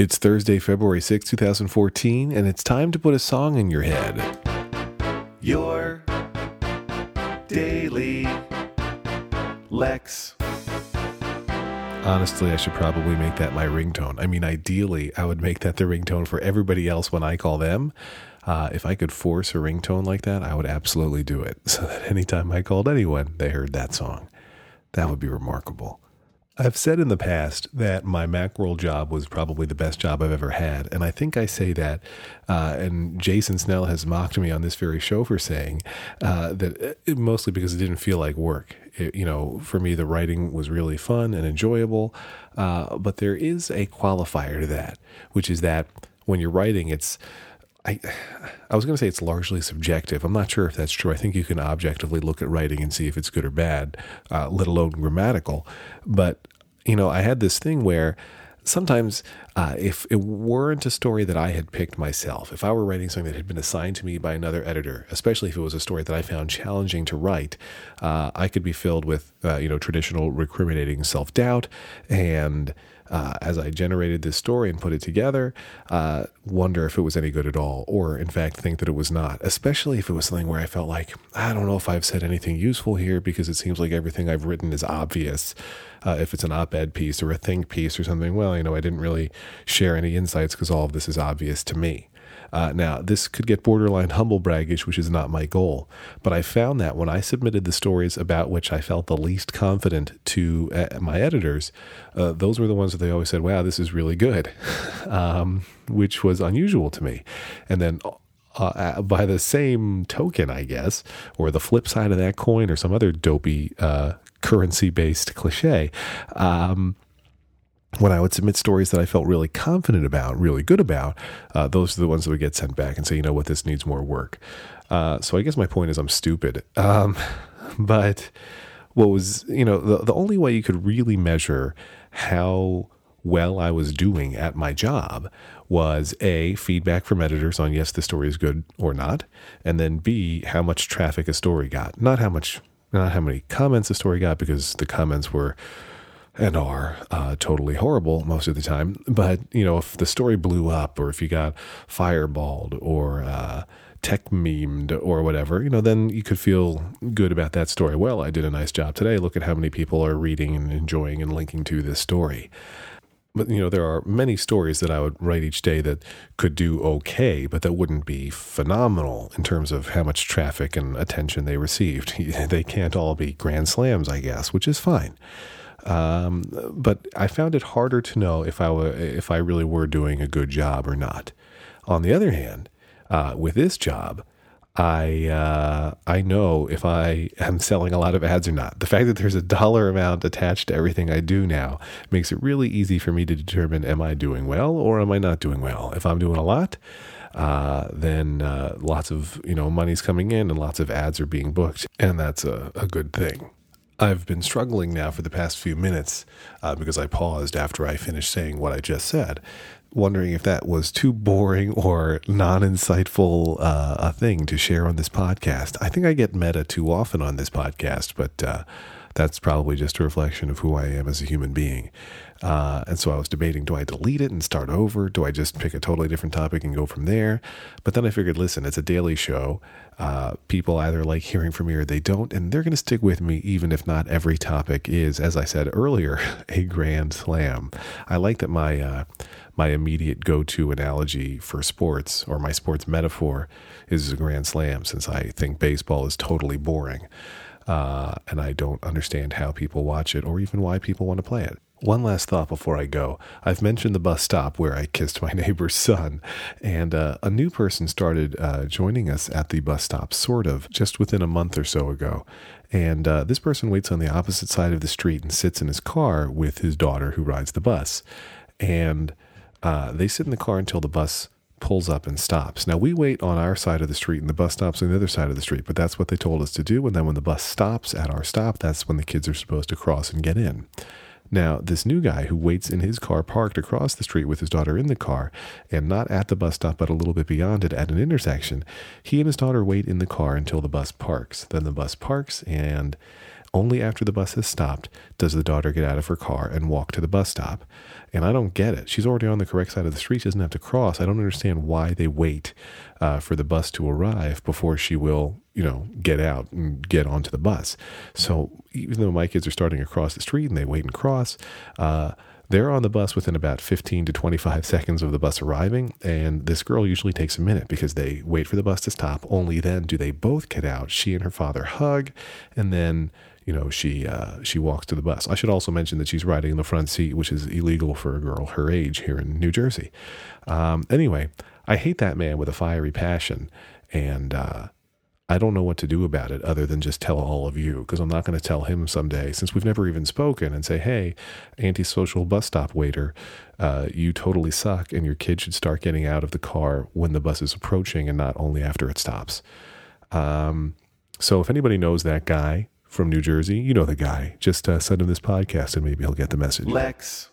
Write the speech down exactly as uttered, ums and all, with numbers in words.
It's Thursday, February sixth, two thousand fourteen, and it's time to put a song in your head. Your Daily Lex. Honestly, I should probably make that my ringtone. I mean, ideally, I would make that the ringtone for everybody else when I call them. Uh, if I could force a ringtone like that, I would absolutely do it, so that anytime I called anyone, they heard that song. That would be remarkable. I've said in the past that my Macworld job was probably the best job I've ever had, and I think I say that, uh, and Jason Snell has mocked me on this very show for saying uh, that it, mostly because it didn't feel like work. It, you know, for me, the writing was really fun and enjoyable, uh, but there is a qualifier to that, which is that when you're writing, it's I, I was going to say it's largely subjective. I'm not sure if that's true. I think you can objectively look at writing and see if it's good or bad, uh, let alone grammatical. But, you know, I had this thing where sometimes uh, if it weren't a story that I had picked myself, if I were writing something that had been assigned to me by another editor, especially if it was a story that I found challenging to write, uh, I could be filled with, uh, you know, traditional recriminating self-doubt. And uh, as I generated this story and put it together, uh, wonder if it was any good at all, or in fact, think that it was not, especially if it was something where I felt like, I don't know if I've said anything useful here because it seems like everything I've written is obvious. Uh, if it's an op-ed piece or a think piece or something, well, you know, I didn't really share any insights because all of this is obvious to me. Uh, now, this could get borderline humble braggish, which is not my goal. But I found that when I submitted the stories about which I felt the least confident to uh, my editors, uh, those were the ones that they always said, wow, this is really good, um, which was unusual to me. And then uh, by the same token, I guess, or the flip side of that coin or some other dopey uh, currency-based cliche, um when I would submit stories that I felt really confident about, really good about, uh, those are the ones that would get sent back and say, you know what, this needs more work. Uh, so I guess my point is I'm stupid. Um, but what was, you know, the, the only way you could really measure how well I was doing at my job was A, feedback from editors on, yes, the story is good or not. And then B, how much traffic a story got, not how much, not how many comments a story got, because the comments were and are uh, totally horrible most of the time. But, you know, if the story blew up or if you got fireballed or uh, tech memed or whatever, you know, then you could feel good about that story. Well, I did a nice job today. Look at how many people are reading and enjoying and linking to this story. But, you know, there are many stories that I would write each day that could do okay, but that wouldn't be phenomenal in terms of how much traffic and attention they received. They can't all be grand slams, I guess, which is fine. Um, but I found it harder to know if I were, if I really were doing a good job or not. On the other hand, uh, with this job, I, uh, I know if I am selling a lot of ads or not. The fact that there's a dollar amount attached to everything I do now makes it really easy for me to determine, am I doing well or am I not doing well? If I'm doing a lot, uh, then, uh, lots of, you know, money's coming in and lots of ads are being booked, and that's a, a good thing. I've been struggling now for the past few minutes uh, because I paused after I finished saying what I just said, wondering if that was too boring or non-insightful uh, a thing to share on this podcast. I think I get meta too often on this podcast, but uh, that's probably just a reflection of who I am as a human being. Uh, and so I was debating, do I delete it and start over? Do I just pick a totally different topic and go from there? But then I figured, listen, it's a daily show. Uh, people either like hearing from me or they don't, and they're going to stick with me even if not every topic is, as I said earlier, a grand slam. I like that my uh, my immediate go-to analogy for sports, or my sports metaphor, is a grand slam, since I think baseball is totally boring. Uh, and I don't understand how people watch it or even why people want to play it. One last thought before I go. I've mentioned the bus stop where I kissed my neighbor's son, and uh, a new person started uh, joining us at the bus stop, sort of, just within a month or so ago. And uh, this person waits on the opposite side of the street and sits in his car with his daughter who rides the bus. And uh, they sit in the car until the bus pulls up and stops. Now, we wait on our side of the street and the bus stops on the other side of the street, but that's what they told us to do. And then when the bus stops at our stop, that's when the kids are supposed to cross and get in. Now, this new guy who waits in his car parked across the street with his daughter in the car, and not at the bus stop, but a little bit beyond it at an intersection, he and his daughter wait in the car until the bus parks. Then the bus parks, and Only after the bus has stopped does the daughter get out of her car and walk to the bus stop. And I don't get it. She's already on the correct side of the street. She doesn't have to cross. I don't understand why they wait uh, for the bus to arrive before she will, you know, get out and get onto the bus. So even though my kids are starting across the street and they wait and cross, uh, they're on the bus within about fifteen to twenty-five seconds of the bus arriving, and this girl usually takes a minute because they wait for the bus to stop. Only then do they both get out. She and her father hug, and then, you know, she uh, she walks to the bus. I should also mention that she's riding in the front seat, which is illegal for a girl her age here in New Jersey. Um, anyway, I hate that man with a fiery passion, and uh, I don't know what to do about it other than just tell all of you, because I'm not going to tell him someday, since we've never even spoken, and say, hey, antisocial bus stop waiter, uh, you totally suck, and your kid should start getting out of the car when the bus is approaching and not only after it stops. Um, so if anybody knows that guy from New Jersey, you know the guy, just uh, send him this podcast and maybe he'll get the message. Lex.